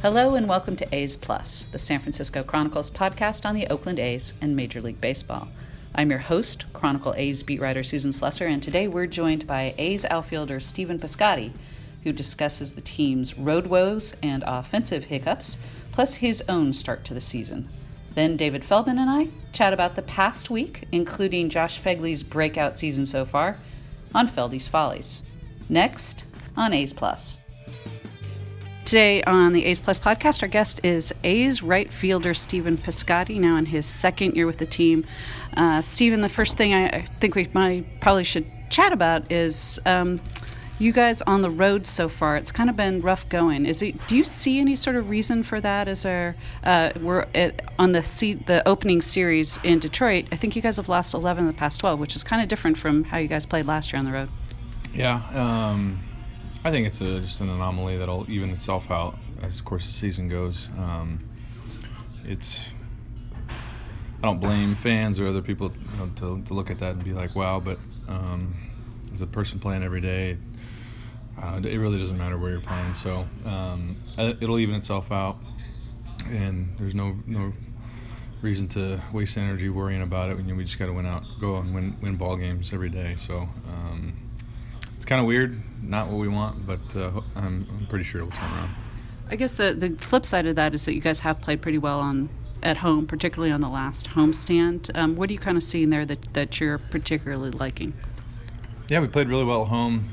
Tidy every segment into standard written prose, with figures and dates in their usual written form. Hello and welcome to A's Plus, the San Francisco Chronicle's podcast on the Oakland A's and Major League Baseball. I'm your host, Chronicle A's beat writer Susan Slusser, and today we're joined by A's outfielder Stephen Piscotty, who discusses the team's road woes and offensive hiccups, plus his own start to the season. Then David Feldman and I chat about the past week, including Josh Phegley's breakout season so far, on Feldy's Follies. Next, on A's Plus. Today on the A's Plus podcast, our guest is A's right fielder Stephen Piscotty, now in his second year with the team. Stephen, the first thing I think we probably should chat about is you guys on the road so far. It's kind of been rough going. Do you see any sort of reason for that? We're on the opening series in Detroit. I think you guys have lost 11 of the past 12, which is kind of different from how you guys played last year on the road. Yeah. I think it's just an anomaly that'll even itself out as, of course, the season goes. I don't blame fans or other people to look at that and be like, wow, but as a person playing every day, it really doesn't matter where you're playing. So it'll even itself out, and there's no reason to waste energy worrying about it. We just got to go and win ball games every day. So. It's kind of weird, not what we want, but I'm pretty sure it'll turn around. I guess the flip side of that is that you guys have played pretty well at home, particularly on the last homestand. What are you kind of seeing there that you're particularly liking? Yeah, we played really well at home.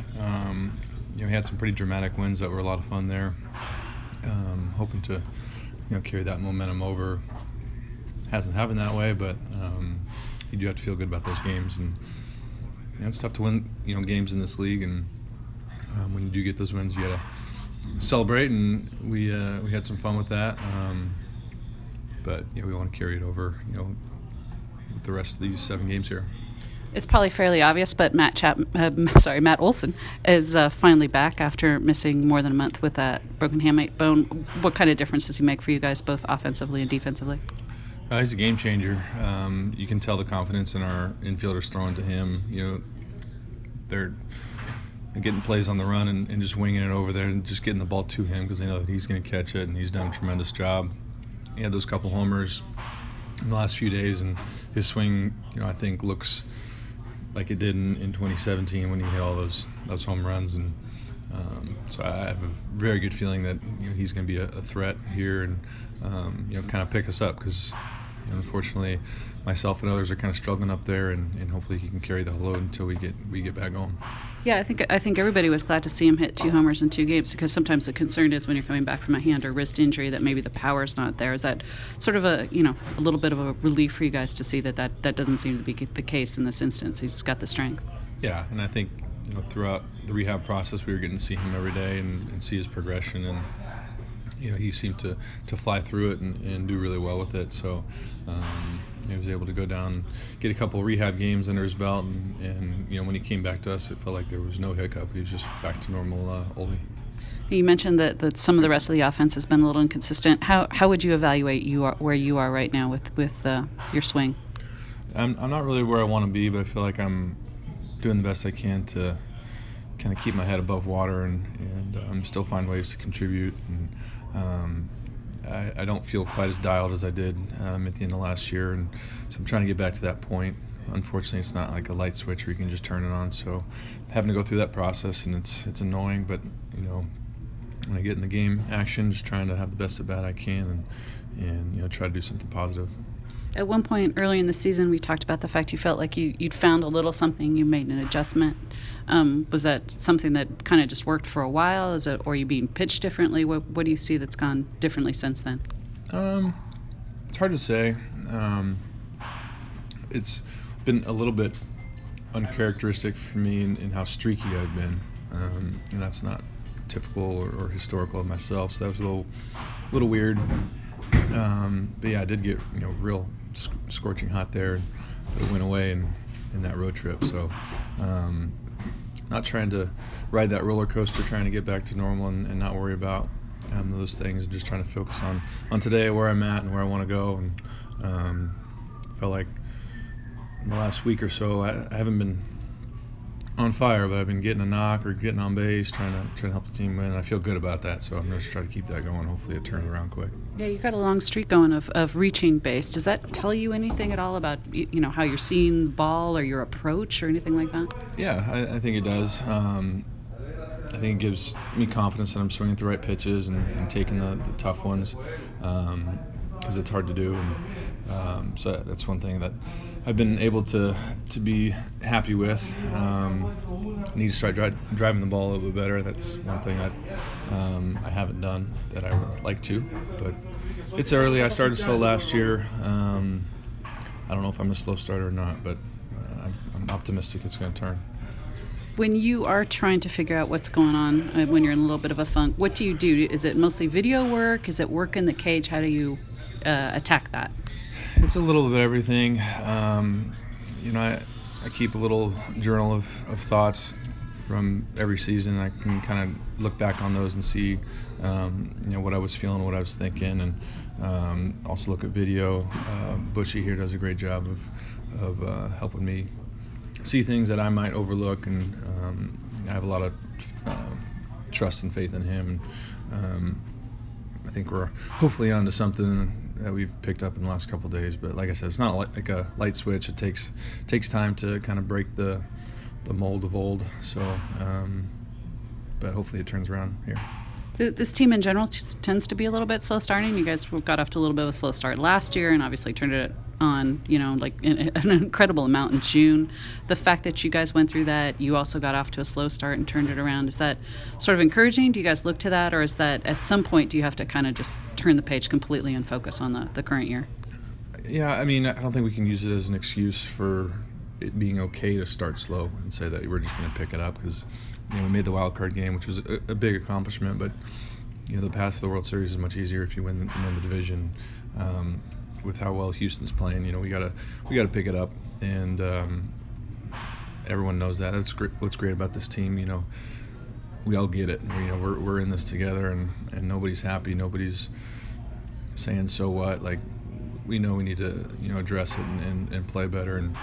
We had some pretty dramatic wins that were a lot of fun there. Hoping to carry that momentum over. Hasn't happened that way, but you do have to feel good about those games. And it's tough to win, games in this league, and when you do get those wins, you gotta celebrate. And we had some fun with that, but we want to carry it over, with the rest of these 7 games here. It's probably fairly obvious, but Matt Olson is finally back after missing more than a month with that broken hamate bone. What kind of difference does he make for you guys, both offensively and defensively? He's a game changer. You can tell the confidence in our infielders throwing to him. They're getting plays on the run and just winging it over there and just getting the ball to him because they know that he's going to catch it, and he's done a tremendous job. He had those couple homers in the last few days, and his swing, I think looks like it did in 2017 when he hit all those home runs. And so I have a very good feeling that he's going to be a threat here and kind of pick us up because unfortunately myself and others are kind of struggling up there, and hopefully he can carry the load until we get back on. Yeah, I think everybody was glad to see him hit 2 homers in 2 games because sometimes the concern is when you're coming back from a hand or wrist injury that maybe the power's not there. Is that sort of a little bit of a relief for you guys to see that doesn't seem to be the case in this instance? He's got the strength. Yeah, and I think throughout the rehab process, we were getting to see him every day and see his progression, and he seemed to fly through it and do really well with it. So he was able to go down, and get a couple of rehab games under his belt, and when he came back to us, it felt like there was no hiccup. He was just back to normal Oldie. You mentioned that some of the rest of the offense has been a little inconsistent. How would you evaluate where you are right now with your swing? I'm not really where I want to be, but I feel like I'm doing the best I can to kind of keep my head above water and still find ways to contribute. And I don't feel quite as dialed as I did at the end of last year, and so I'm trying to get back to that point. Unfortunately, it's not like a light switch where you can just turn it on, so having to go through that process, and it's annoying, but when I get in the game action, just trying to have the best at bat I can and try to do something positive. At one point early in the season, we talked about the fact you felt like you'd found a little something. You made an adjustment. Was that something that kind of just worked for a while? Or are you being pitched differently? What do you see that's gone differently since then? It's hard to say. It's been a little bit uncharacteristic for me in how streaky I've been, and that's not typical or historical of myself. So that was a little weird. But yeah, I did get real scorching hot there, but it went away in that road trip. So not trying to ride that roller coaster, trying to get back to normal and not worry about those things, just trying to focus on today, where I'm at and where I want to go. And felt like in the last week or so I haven't been on fire, but I've been getting a knock or getting on base, trying to help the team win, and I feel good about that. So I'm going to try to keep that going. Hopefully it turns around quick. Yeah, you've got a long streak going of reaching base. Does that tell you anything at all about, you know, how you're seeing the ball or your approach or anything like that? Yeah, I think it does. I think it gives me confidence that I'm swinging the right pitches and taking the tough ones, because it's hard to do. And so that's one thing that I've been able to be happy with. I need to start driving the ball a little bit better. That's one thing I haven't done that I would like to, but it's early. I started slow last year. I don't know if I'm a slow starter or not, but I'm optimistic it's going to turn. When you are trying to figure out what's going on, when you're in a little bit of a funk, what do you do? Is it mostly video work? Is it work in the cage? How do you attack that? It's a little bit of everything. You know, I keep a little journal of thoughts from every season. I can kind of look back on those and see, you know, what I was feeling, what I was thinking, and also look at video. Bushy here does a great job of helping me see things that I might overlook, and I have a lot of trust and faith in him. And I think we're hopefully onto something that we've picked up in the last couple of days, but like I said, it's not like a light switch. It takes time to kind of break the mold of old. So, but hopefully it turns around here. This team in general tends to be a little bit slow starting. You guys got off to a little bit of a slow start last year, and obviously turned it on, you know, like an incredible amount in June. The fact that you guys went through that, you also got off to a slow start and turned it around, is that sort of encouraging? Do you guys look to that, or is that at some point do you have to kind of just turn the page completely and focus on the current year? Yeah, I mean, I don't think we can use it as an excuse for it being okay to start slow and say that we're just going to pick it up, because, you know, we made the wild card game, which was a big accomplishment, but, you know, the path to the World Series is much easier if you win the division. With how well Houston's playing, you know, we gotta pick it up, and everyone knows that. That's what's great about this team. You know, we all get it. You know, we're in this together, and nobody's happy. Nobody's saying so what. Like, we know we need to, you know, address it and play better. And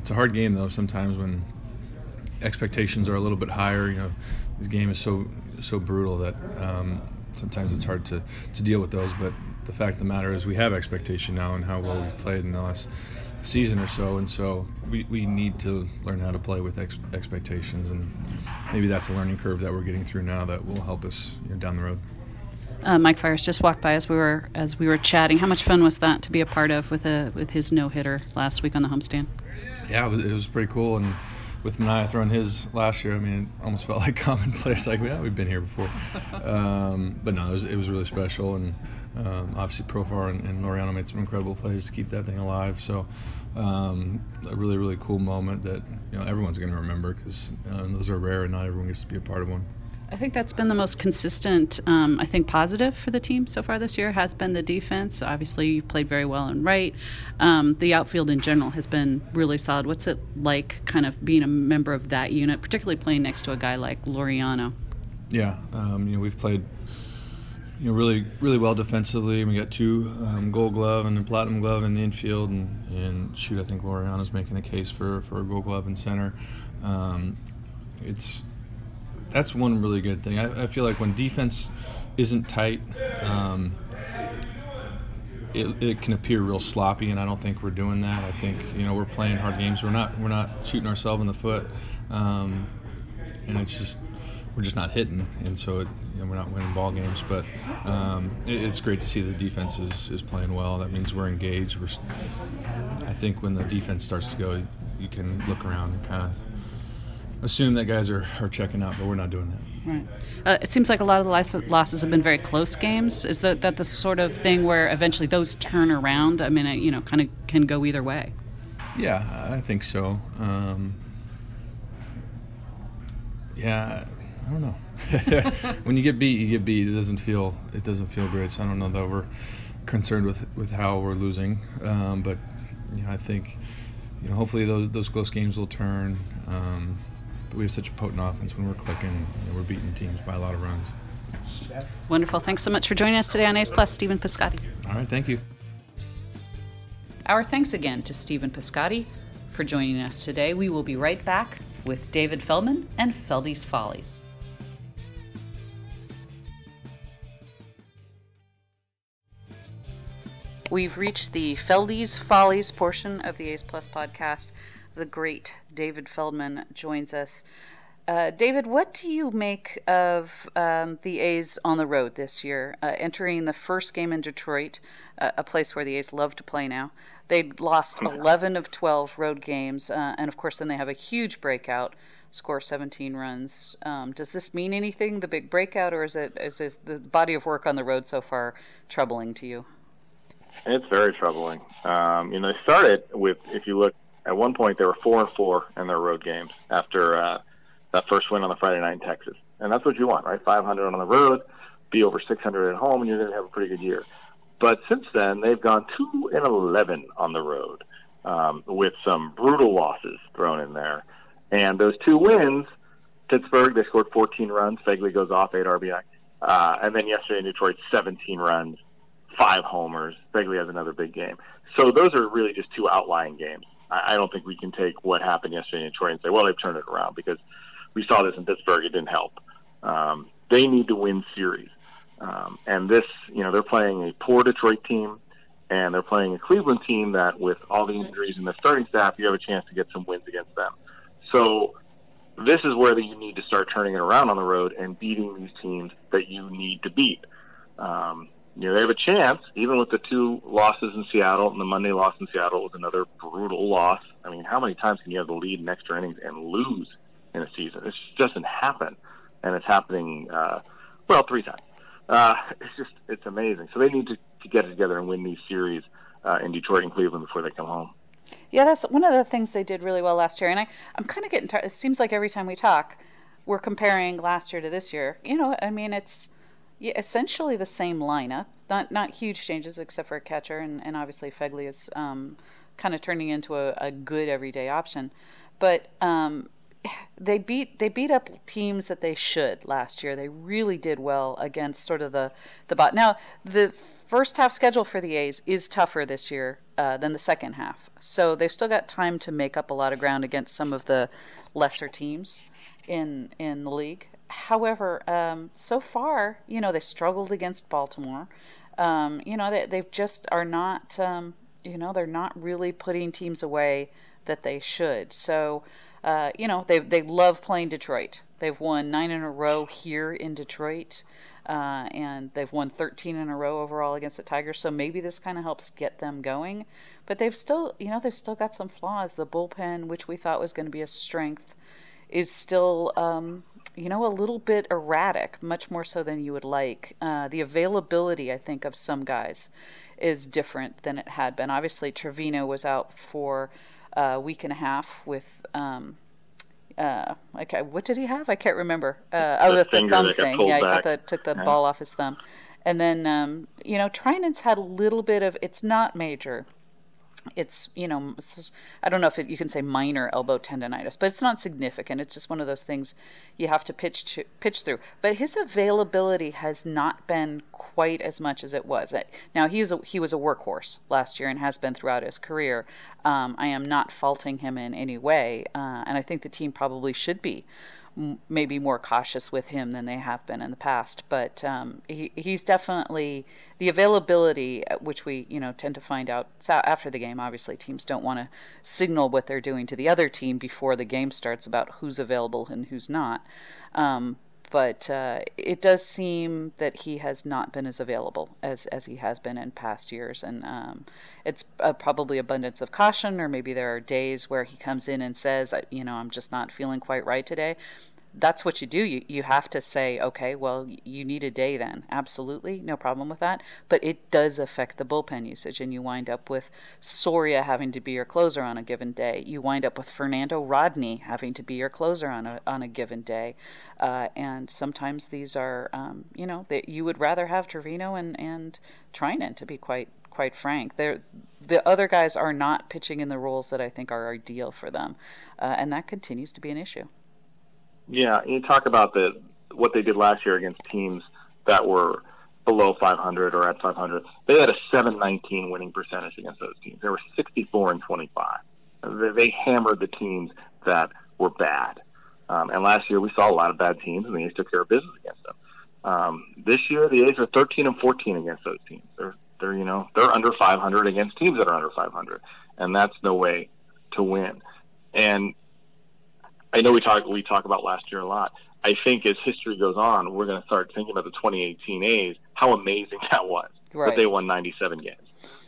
it's a hard game though sometimes when expectations are a little bit higher. You know, this game is so brutal that sometimes it's hard to deal with those, but the fact of the matter is we have expectation now in how well we've played in the last season or so, and so we need to learn how to play with expectations, and maybe that's a learning curve that we're getting through now that will help us, you know, down the road. Mike Fiers just walked by as we were chatting. How much fun was that to be a part of with his no-hitter last week on the homestand? Yeah, it was pretty cool, and with Manaea throwing his last year, I mean, it almost felt like commonplace. Like, yeah, we've been here before. But no, it was really special. And obviously Profar and Laureano made some incredible plays to keep that thing alive. So a really, really cool moment that, you know, everyone's going to remember, because those are rare and not everyone gets to be a part of one. I think that's been the most consistent, I think, positive for the team so far this year has been the defense. Obviously, you've played very well in right. The outfield in general has been really solid. What's it like kind of being a member of that unit, particularly playing next to a guy like Laureano? Yeah, you know, we've played, you know, really, really well defensively. We got two Gold Glove and a Platinum Glove in the infield, and shoot, I think Laureano's making a case for a Gold Glove in center. That's one really good thing. I feel like when defense isn't tight, it can appear real sloppy, and I don't think we're doing that. I think, you know, we're playing hard games. We're not shooting ourselves in the foot, and it's just we're just not hitting, and so you know, we're not winning ball games. But it's great to see the defense is playing well. That means we're engaged. I think when the defense starts to go, you can look around and kind of assume that guys are checking out, but we're not doing that. Right. It seems like a lot of the losses have been very close games. Is that the sort of thing where eventually those turn around? I mean, you know, kind of can go either way. Yeah, I think so. Yeah, I don't know. When you get beat, you get beat. It doesn't feel great. So I don't know that we're concerned with how we're losing, but you know, I think, you know, hopefully those close games will turn. We have such a potent offense when we're clicking, you know, we're beating teams by a lot of runs. Wonderful. Thanks so much for joining us today on A's Plus, Stephen Piscotty. All right, thank you. Our thanks again to Stephen Piscotty for joining us today. We will be right back with David Feldman and Feldy's Follies. We've reached the Feldy's Follies portion of the A's Plus podcast. The great David Feldman joins us. David, what do you make of the A's on the road this year? Entering the first game in Detroit, a place where the A's love to play now. They'd lost 11 of 12 road games, and of course then they have a huge breakout, score 17 runs. Does this mean anything, the big breakout, or is it the body of work on the road so far troubling to you? It's very troubling. They started with, if you look, at one point they were 4-4 in their road games after that first win on the Friday night in Texas. And that's what you want, right? 500 on the road, be over 600 at home, and you're going to have a pretty good year. But since then, they've gone 2-11 on the road with some brutal losses thrown in there. And those two wins, Pittsburgh, they scored 14 runs. Phegley goes off, 8 RBI. And then yesterday in Detroit, 17 runs. 5 homers. Phegley has another big game. So those are really just two outlying games. I don't think we can take what happened yesterday in Detroit and say, well, they've turned it around, because we saw this in Pittsburgh. It didn't help. They need to win series. And this, they're playing a poor Detroit team, and they're playing a Cleveland team that, with all the injuries in the starting staff, you have a chance to get some wins against them. So this is where you need to start turning it around on the road and beating these teams that you need to beat. They have a chance, even with the two losses in Seattle, and the Monday loss in Seattle was another brutal loss. I mean, how many times can you have the lead in extra innings and lose in a season? It just doesn't happen, and it's happening, 3 times. It's amazing. So they need to get it together and win these series in Detroit and Cleveland before they come home. Yeah, that's one of the things they did really well last year, and I'm kind of getting tired. It seems like every time we talk, we're comparing last year to this year. It's... yeah, essentially the same lineup, not huge changes except for a catcher, and obviously Phegley is kind of turning into a good everyday option. But they beat up teams that they should last year. They really did well against sort of the bot. Now, the first half schedule for the A's is tougher this year than the second half, so they've still got time to make up a lot of ground against some of the lesser teams in the league. However, so far, they struggled against Baltimore. They just are not, they're not really putting teams away that they should. So, they love playing Detroit. They've won 9 in a row here in Detroit, and they've won 13 in a row overall against the Tigers. So maybe this kind of helps get them going. But they've still, they've still got some flaws. The bullpen, which we thought was going to be a strength, is still, a little bit erratic, much more so than you would like. The availability, I think, of some guys is different than it had been. Obviously, Trevino was out for a week and a half with, what did he have? I can't remember. The thumb thing. Yeah, he took the ball off his thumb. And then, Treinen's had a little bit of, it's not major. It's, I don't know if you can say minor elbow tendonitis, but it's not significant. It's just one of those things you have to pitch through. But his availability has not been quite as much as it was. Now, he was a workhorse last year and has been throughout his career. I am not faulting him in any way, and I think the team probably should be maybe more cautious with him than they have been in the past, but he's definitely the availability, which we tend to find out after the game. Obviously, teams don't want to signal what they're doing to the other team before the game starts about who's available and who's not. But it does seem that he has not been as available as he has been in past years. And it's probably abundance of caution, or maybe there are days where he comes in and says, I'm just not feeling quite right today. That's what you do. You have to say, okay, well, you need a day then. Absolutely. No problem with that. But it does affect the bullpen usage, and you wind up with Soria having to be your closer on a given day. You wind up with Fernando Rodney having to be your closer on a given day. And sometimes these are, that you would rather have Trevino and Treinen, to be quite frank. The other guys are not pitching in the roles that I think are ideal for them. And that continues to be an issue. Yeah, you talk about what they did last year against teams that were below 500 or at 500. They had a 719 winning percentage against those teams. They were 64-25. They hammered the teams that were bad. And last year we saw a lot of bad teams, and the A's took care of business against them. This year the A's are 13-14 against those teams. They're they're under 500 against teams that are under 500, and that's no way to win. And I know we talk about last year a lot. I think as history goes on, we're going to start thinking about the 2018 A's, how amazing that was. Right. But they won 97 games.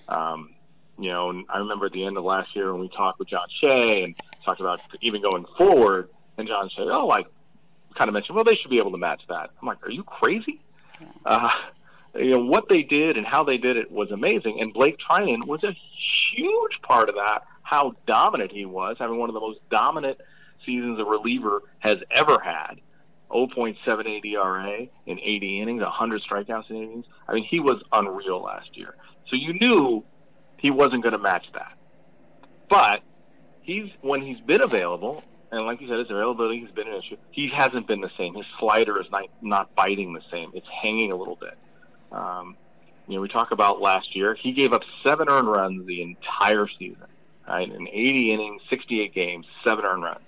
And I remember at the end of last year when we talked with John Shea and talked about even going forward, and John Shea, kind of mentioned, well, they should be able to match that. I'm like, are you crazy? Yeah. What they did and how they did it was amazing. And Blake Treinen was a huge part of that, how dominant he was, having one of the most dominant seasons a reliever has ever had. 0.78 ERA in 80 innings, 100 strikeouts in 80 innings. I mean, he was unreal last year. So you knew he wasn't going to match that. But when he's been available, and like you said, his availability has been an issue, he hasn't been the same. His slider is not biting the same. It's hanging a little bit. We talk about last year. He gave up 7 earned runs the entire season, right? In 80 innings, 68 games, 7 earned runs.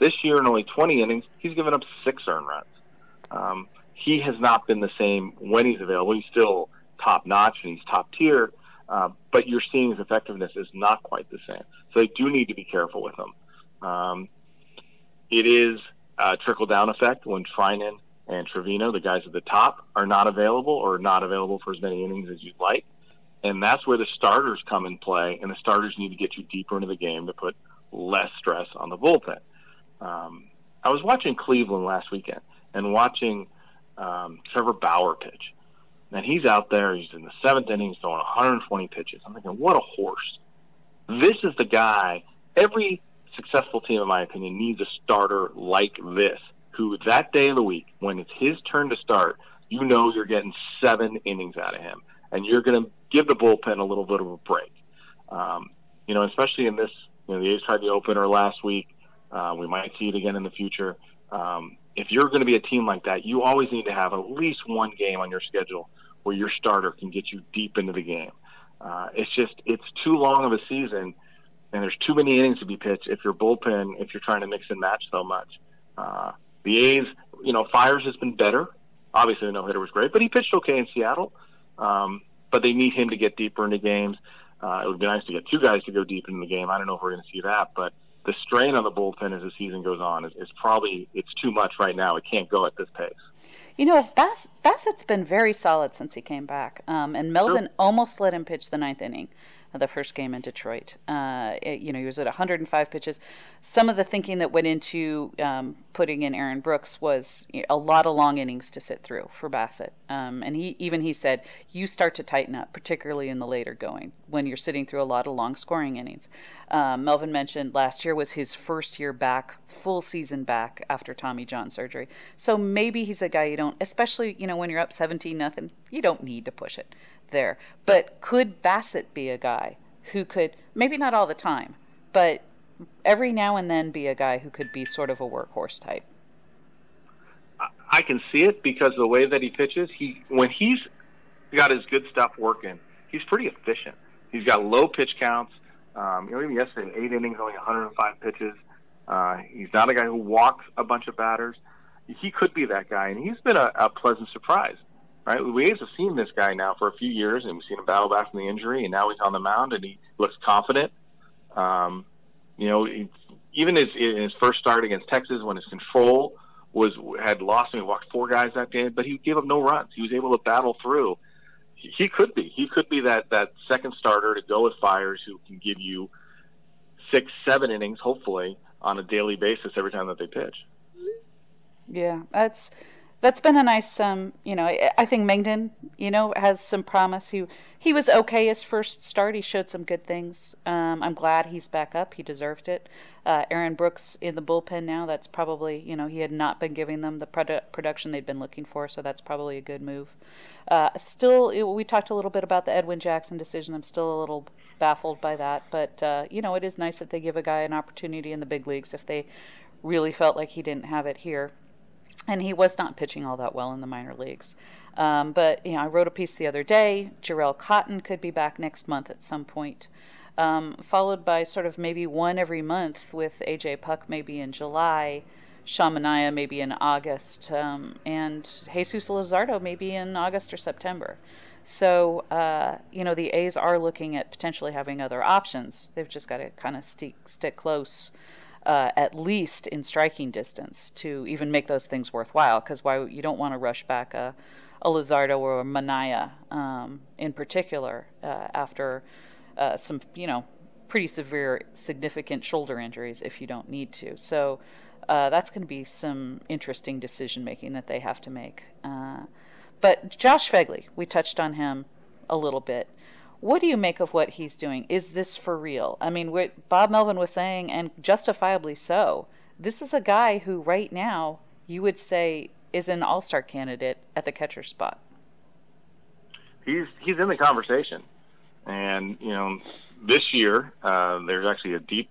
This year, in only 20 innings, he's given up 6 earned runs. He has not been the same when he's available. He's still top-notch and he's top-tier, but you're seeing his effectiveness is not quite the same. So they do need to be careful with him. It is a trickle-down effect when Treinen and Trevino, the guys at the top, are not available or not available for as many innings as you'd like. And that's where the starters come in play, and the starters need to get you deeper into the game to put less stress on the bullpen. I was watching Cleveland last weekend and watching Trevor Bauer pitch. And he's out there. He's in the 7th inning. He's throwing 120 pitches. I'm thinking, what a horse. This is the guy. Every successful team, in my opinion, needs a starter like this, who that day of the week, when it's his turn to start, you're getting 7 innings out of him. And you're going to give the bullpen a little bit of a break. Especially in this, the A's tried the opener last week. We might see it again in the future. If you're going to be a team like that, you always need to have at least one game on your schedule where your starter can get you deep into the game. It's too long of a season, and there's too many innings to be pitched if you're trying to mix and match so much. The A's, Fiers has been better. Obviously, the no-hitter was great, but he pitched okay in Seattle. But they need him to get deeper into games. It would be nice to get 2 guys to go deep into the game. I don't know if we're going to see that, but the strain on the bullpen as the season goes on is probably, it's too much right now. It can't go at this pace. Bassett's been very solid since he came back. And Melvin almost let him pitch the 9th inning of the first game in Detroit. He was at 105 pitches. Some of the thinking that went into putting in Aaron Brooks was a lot of long innings to sit through for Bassett. And he said, you start to tighten up, particularly in the later going, when you're sitting through a lot of long scoring innings. Melvin mentioned last year was his first year back, full season back after Tommy John surgery. So maybe he's a guy you don't, especially, when you're up 17-0, you don't need to push it there. But could Bassett be a guy who could, maybe not all the time, but every now and then be a guy who could be sort of a workhorse type? I can see it because the way that he pitches, when he's got his good stuff working, he's pretty efficient. He's got low pitch counts. Even yesterday, 8 innings, only 105 pitches. He's not a guy who walks a bunch of batters. He could be that guy, and he's been a pleasant surprise. Right? We have seen this guy now for a few years, and we've seen him battle back from the injury, and now he's on the mound, and he looks confident. Even in his first start against Texas, when his control had lost him, he walked 4 guys that game, but he gave up no runs. He was able to battle through. He could be. He could be that second starter to go with Fiers, who can give you 6-7 innings, hopefully, on a daily basis every time that they pitch. Yeah, that's been a nice, I think Mengden, has some promise. He was okay his first start. He showed some good things. I'm glad he's back up. He deserved it. Aaron Brooks in the bullpen now, that's probably, he had not been giving them the production they'd been looking for, so that's probably a good move. We talked a little bit about the Edwin Jackson decision. I'm still a little baffled by that, but, it is nice that they give a guy an opportunity in the big leagues if they really felt like he didn't have it here. And he was not pitching all that well in the minor leagues. I wrote a piece the other day. Jharel Cotton could be back next month at some point. followed by sort of maybe one every month, with A.J. Puk maybe in July, Sean Manaea maybe in August, and Jesus Luzardo maybe in August or September. So, you know, the A's are looking at potentially having other options. They've just got to kind of stick close, at least in striking distance, to even make those things worthwhile, because why you don't want to rush back a Luzardo or a Manaea in particular after some, you know, pretty severe, significant shoulder injuries if you don't need to. So that's going to be some interesting decision-making that they have to make. But Josh Phegley, we touched on him a little bit. What do you make of what he's doing? Is this for real? I mean, what Bob Melvin was saying, and justifiably so, this is a guy who right now you would say is an all-star candidate at the catcher spot. He's in the conversation. And, you know, this year there's actually a deep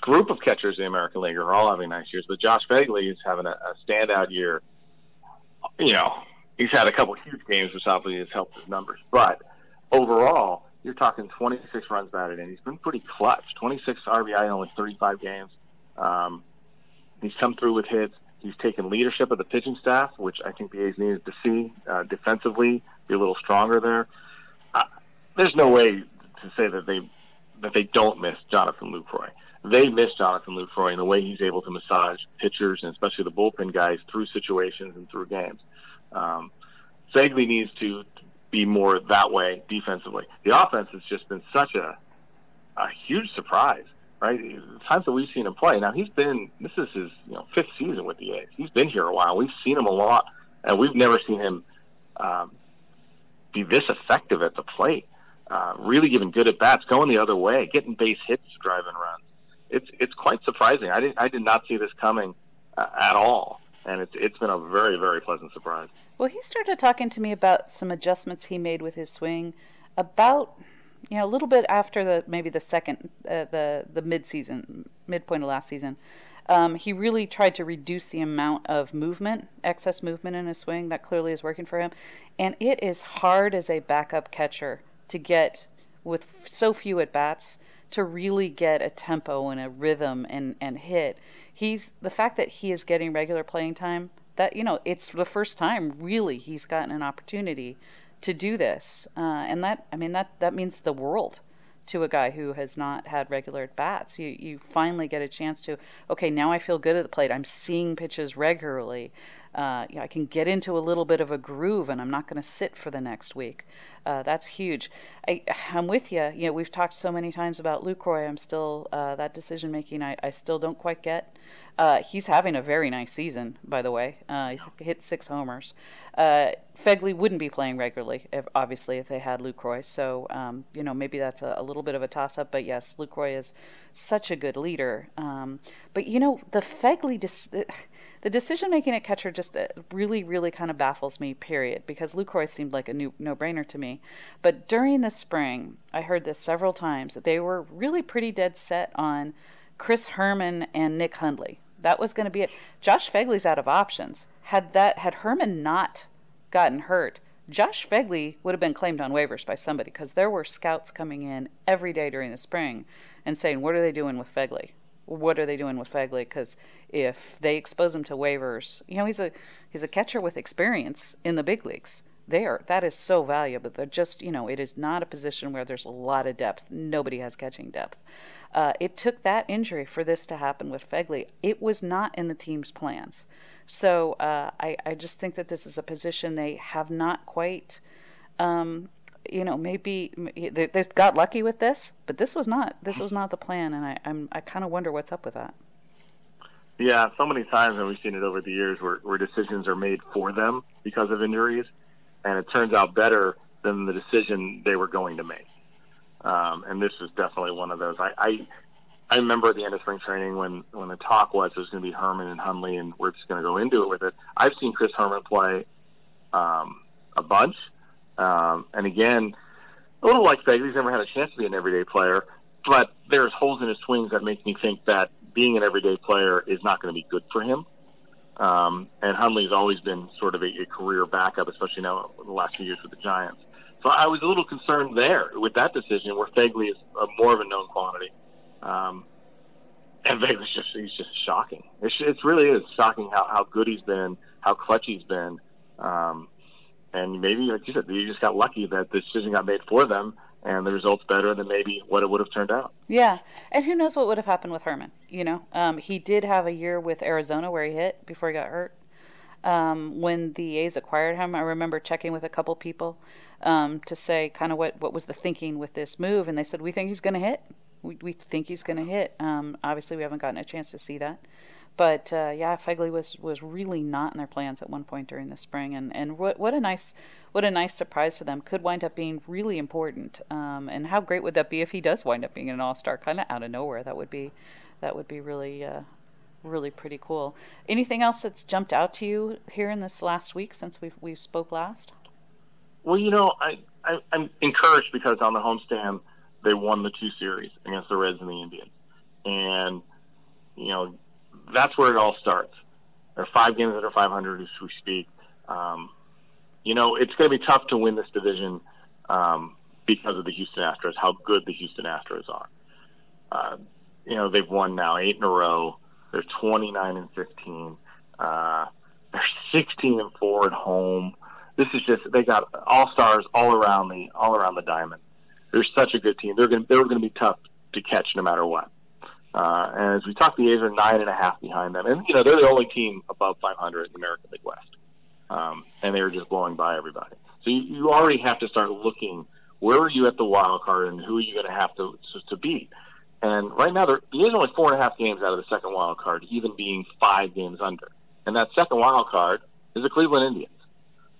group of catchers in the American League who are all having nice years, but Josh Phegley is having a standout year. You know, he's had a couple of huge games, which obviously has helped his numbers. But overall, you're talking 26 runs batted in. He's been pretty clutch. 26 RBI in only 35 games. He's come through with hits. He's taken leadership of the pitching staff, which I think the A's needed to see defensively, be a little stronger there. There's no way to say that they don't miss Jonathan Lucroy. They miss Jonathan Lucroy and the way he's able to massage pitchers and especially the bullpen guys through situations and through games. Phegley needs to be more that way defensively. The offense has just been such a huge surprise, right? The times that we've seen him play. Now he's been, this is his, you know, fifth season with the A's. He's been here a while. We've seen him a lot, and we've never seen him be this effective at the plate. Really giving good at bats, going the other way, getting base hits, driving runs. It's quite surprising. I did not see this coming at all. And it's been a very, very pleasant surprise. Well, he started talking to me about some adjustments he made with his swing about, you know, a little bit after the midpoint of last season. He really tried to reduce the amount of movement, excess movement in his swing. That clearly is working for him. And it is hard as a backup catcher to get, with so few at-bats, to really get a tempo and a rhythm and hit. He's the fact that he is getting regular playing time, that, you know, it's the first time really he's gotten an opportunity to do this. And that, I mean, that means the world to a guy who has not had regular at bats. You finally get a chance to, okay, now I feel good at the plate. I'm seeing pitches regularly. You know, I can get into a little bit of a groove, and I'm not going to sit for the next week. That's huge. I'm with you. You know, we've talked so many times about Lucroy. I'm still that decision making. I still don't quite get. He's having a very nice season, by the way. He's hit 6 homers. Phegley wouldn't be playing regularly, obviously, if they had Lucroy. So you know, maybe that's a little bit of a toss up. But yes, Lucroy is such a good leader. But you know, the Phegley the decision making at catcher just really, really kind of baffles me, period, because Lucroy seemed like a no-brainer to me. But during the spring, I heard this several times, that they were really pretty dead set on Chris Hermann and Nick Hundley. That was going to be it. Josh Phegley's out of options. Had Hermann not gotten hurt, Josh Phegley would have been claimed on waivers by somebody, because there were scouts coming in every day during the spring and saying, what are they doing with Phegley? What are they doing with Phegley? Because if they expose him to waivers, you know, he's a catcher with experience in the big leagues. That is so valuable. They're just, you know, it is not a position where there's a lot of depth. Nobody has catching depth. It took that injury for this to happen with Phegley. It was not in the team's plans. So I just think that this is a position they have not quite, you know, maybe they got lucky with this, but this was not the plan, and I kind of wonder what's up with that. Yeah, so many times, and we've seen it over the years, where decisions are made for them because of injuries, and it turns out better than the decision they were going to make. And this was definitely one of those. I remember at the end of spring training when the talk was it was going to be Hermann and Hundley, and we're just going to go into it with it. I've seen Chris Hermann play a bunch. And again, a little like Phegley, he's never had a chance to be an everyday player, but there's holes in his swings that make me think that being an everyday player is not going to be good for him. And Hundley's always been sort of a career backup, especially now in the last few years with the Giants. So I was a little concerned there with that decision, where Phegley is more of a known quantity. And Phegley's he's just shocking. It really is shocking how good he's been, how clutch he's been. And maybe, like you said, you just got lucky that the decision got made for them and the result's better than maybe what it would have turned out. Yeah, and who knows what would have happened with Hermann, you know? He did have a year with Arizona where he hit before he got hurt. When the A's acquired him, I remember checking with a couple people to say kind of what was the thinking with this move, and they said, we think he's going to hit. We think he's going to hit. Obviously, we haven't gotten a chance to see that. But, yeah, Phegley was really not in their plans at one point during the spring, and what a nice surprise to them. Could wind up being really important, and how great would that be if he does wind up being an all-star, kind of out of nowhere? That would be really really pretty cool. Anything else that's jumped out to you here in this last week since we spoke last? Well, you know, I'm encouraged because on the homestand they won the two series against the Reds and the Indians, and you know. That's where it all starts. There are 5 games under 500 as we speak. You know, it's going to be tough to win this division because of the Houston Astros, how good the Houston Astros are. You know, they've won now 8 in a row. They're 29-15. They're 16-4 at home. This is just, they got all stars all around the diamond. They're such a good team. They're going to be tough to catch no matter what. And as we talked, the A's are 9.5 behind them. And, you know, they're the only team above 500 in the American League West. And they were just blowing by everybody. So you already have to start looking, where are you at the wild card and who are you going to have to beat? And right now, the A's are only 4.5 games out of the second wild card, even being 5 games under. And that second wild card is the Cleveland Indians.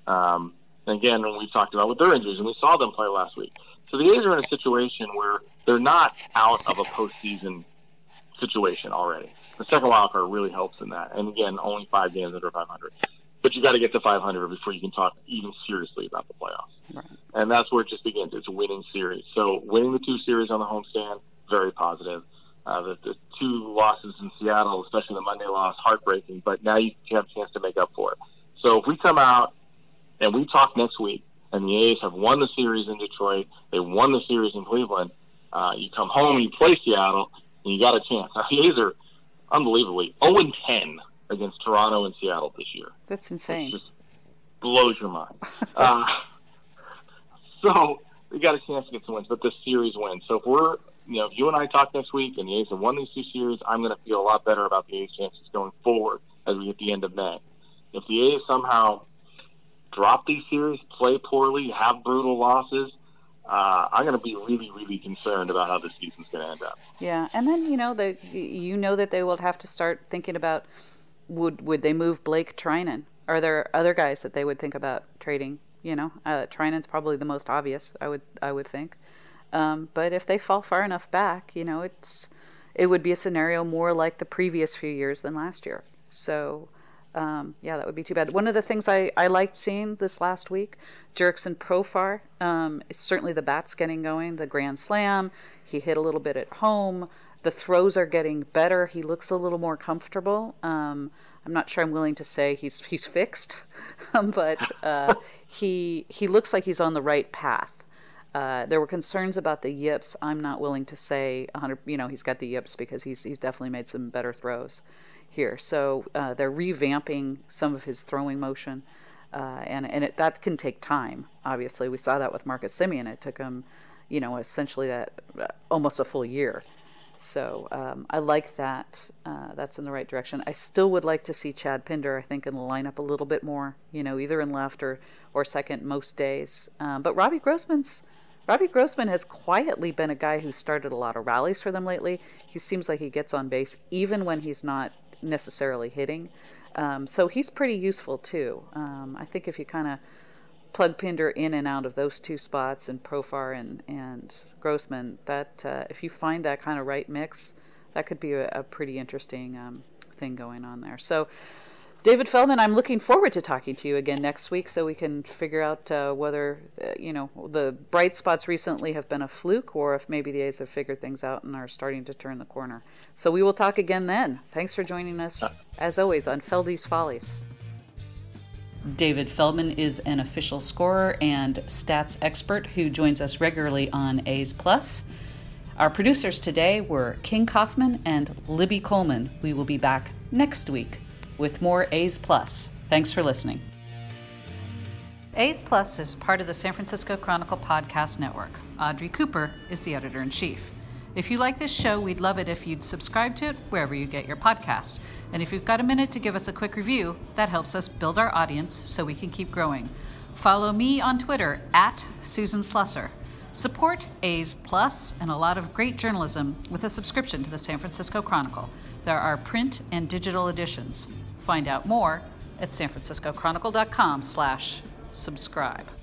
And again, when we talked about with their injuries, and we saw them play last week. So the A's are in a situation where they're not out of a postseason situation already. The second wild card really helps in that. And again, only 5 games under 500. But you got to get to 500 before you can talk even seriously about the playoffs. Right. And that's where it just begins. It's a winning series. So winning the two series on the homestand, very positive. The 2 losses in Seattle, especially the Monday loss, heartbreaking. But now you have a chance to make up for it. So if we come out and we talk next week, and the A's have won the series in Detroit, they won the series in Cleveland, you come home, you play Seattle, and you got a chance. Now, the A's are unbelievably 0-10 against Toronto and Seattle this year. That's insane. It just blows your mind. So we got a chance to get some wins, but this series wins. So if you and I talk next week and the A's have won these two series, I'm going to feel a lot better about the A's chances going forward as we hit the end of May. If the A's somehow drop these series, play poorly, have brutal losses, I'm going to be really, really concerned about how the season's going to end up. Yeah, and then, you know, that they will have to start thinking about, would they move Blake Treinen? Are there other guys that they would think about trading? You know, Treinen's probably the most obvious, I would think. But if they fall far enough back, you know, it would be a scenario more like the previous few years than last year. So, that would be too bad. One of the things I liked seeing this last week, Jurickson Profar, it's certainly the bat's getting going, the grand slam. He hit a little bit at home. The throws are getting better. He looks a little more comfortable. I'm not sure I'm willing to say he's fixed, but he looks like he's on the right path. There were concerns about the yips. I'm not willing to say 100%, you know, he's got the yips because he's definitely made some better throws here. So they're revamping some of his throwing motion, and that can take time. Obviously, we saw that with Marcus Semien. It took him, you know, essentially that almost a full year. So I like that. That's in the right direction. I still would like to see Chad Pinder, I think, in the lineup a little bit more, you know, either in left or second most days. But Robbie Grossman has quietly been a guy who started a lot of rallies for them lately. He seems like he gets on base even when he's not necessarily hitting, so he's pretty useful too. I think if you kind of plug Pinder in and out of those two spots, and Profar and Grossman, that if you find that kind of right mix, that could be a pretty interesting thing going on there. So David Feldman, I'm looking forward to talking to you again next week so we can figure out whether, you know, the bright spots recently have been a fluke or if maybe the A's have figured things out and are starting to turn the corner. So we will talk again then. Thanks for joining us, as always, on Feldy's Follies. David Feldman is an official scorer and stats expert who joins us regularly on A's Plus. Our producers today were King Kaufman and Libby Coleman. We will be back next week with more A's Plus. Thanks for listening. A's Plus is part of the San Francisco Chronicle Podcast Network. Audrey Cooper is the editor-in-chief. If you like this show, we'd love it if you'd subscribe to it wherever you get your podcasts. And if you've got a minute to give us a quick review, that helps us build our audience so we can keep growing. Follow me on Twitter @SusanSlusser. Support A's Plus and a lot of great journalism with a subscription to the San Francisco Chronicle. There are print and digital editions. Find out more at sanfranciscochronicle.com/subscribe.